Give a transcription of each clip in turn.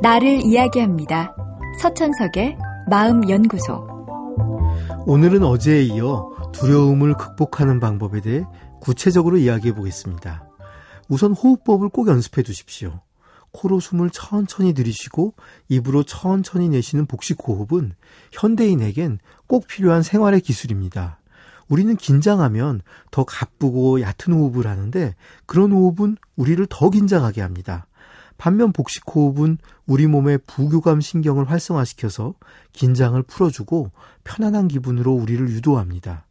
나를 이야기합니다. 서천석의 마음연구소. 오늘은 어제에 이어 두려움을 극복하는 방법에 대해 구체적으로 이야기해 보겠습니다. 우선 호흡법을 꼭 연습해 두십시오. 코로 숨을 천천히 들이쉬고 입으로 천천히 내쉬는 복식 호흡은 현대인에겐 꼭 필요한 생활의 기술입니다. 우리는 긴장하면 더 가쁘고 얕은 호흡을 하는데 그런 호흡은 우리를 더 긴장하게 합니다. 반면 복식 호흡은 우리 몸의 부교감 신경을 활성화시켜서 긴장을 풀어주고 편안한 기분으로 우리를 유도합니다.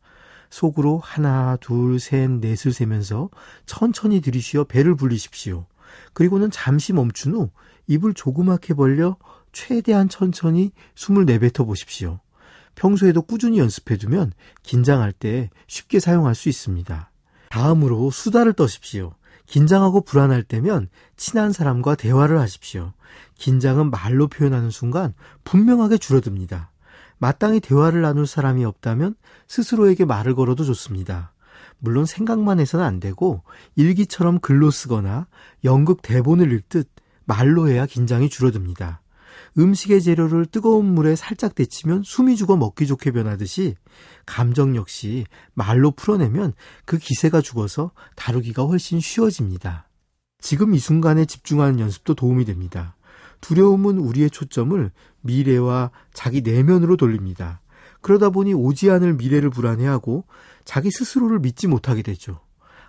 속으로 하나, 둘, 셋, 넷을 세면서 천천히 들이쉬어 배를 불리십시오. 그리고는 잠시 멈춘 후 입을 조그맣게 벌려 최대한 천천히 숨을 내뱉어 보십시오. 평소에도 꾸준히 연습해두면 긴장할 때 쉽게 사용할 수 있습니다. 다음으로 수다를 떠십시오. 긴장하고 불안할 때면 친한 사람과 대화를 하십시오. 긴장은 말로 표현하는 순간 분명하게 줄어듭니다. 마땅히 대화를 나눌 사람이 없다면 스스로에게 말을 걸어도 좋습니다. 물론 생각만 해서는 안 되고 일기처럼 글로 쓰거나 연극 대본을 읽듯 말로 해야 긴장이 줄어듭니다. 음식의 재료를 뜨거운 물에 살짝 데치면 숨이 죽어 먹기 좋게 변하듯이 감정 역시 말로 풀어내면 그 기세가 죽어서 다루기가 훨씬 쉬워집니다. 지금 이 순간에 집중하는 연습도 도움이 됩니다. 두려움은 우리의 초점을 미래와 자기 내면으로 돌립니다. 그러다 보니 오지 않을 미래를 불안해하고 자기 스스로를 믿지 못하게 되죠.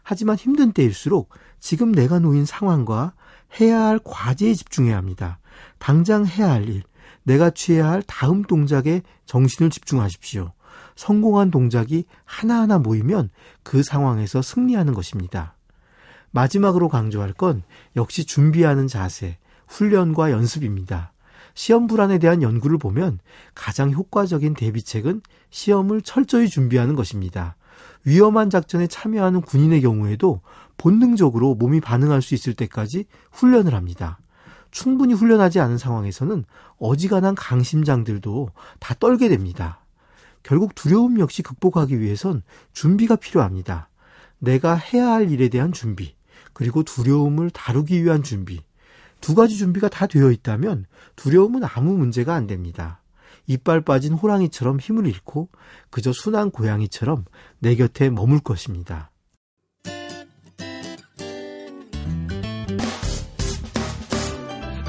하지만 힘든 때일수록 지금 내가 놓인 상황과 해야 할 과제에 집중해야 합니다. 당장 해야 할 일, 내가 취해야 할 다음 동작에 정신을 집중하십시오. 성공한 동작이 하나하나 모이면 그 상황에서 승리하는 것입니다. 마지막으로 강조할 건 역시 준비하는 자세, 훈련과 연습입니다. 시험 불안에 대한 연구를 보면 가장 효과적인 대비책은 시험을 철저히 준비하는 것입니다. 위험한 작전에 참여하는 군인의 경우에도 본능적으로 몸이 반응할 수 있을 때까지 훈련을 합니다. 충분히 훈련하지 않은 상황에서는 어지간한 강심장들도 다 떨게 됩니다. 결국 두려움 역시 극복하기 위해선 준비가 필요합니다. 내가 해야 할 일에 대한 준비, 그리고 두려움을 다루기 위한 준비. 두 가지 준비가 다 되어 있다면 두려움은 아무 문제가 안 됩니다. 이빨 빠진 호랑이처럼 힘을 잃고 그저 순한 고양이처럼 내 곁에 머물 것입니다.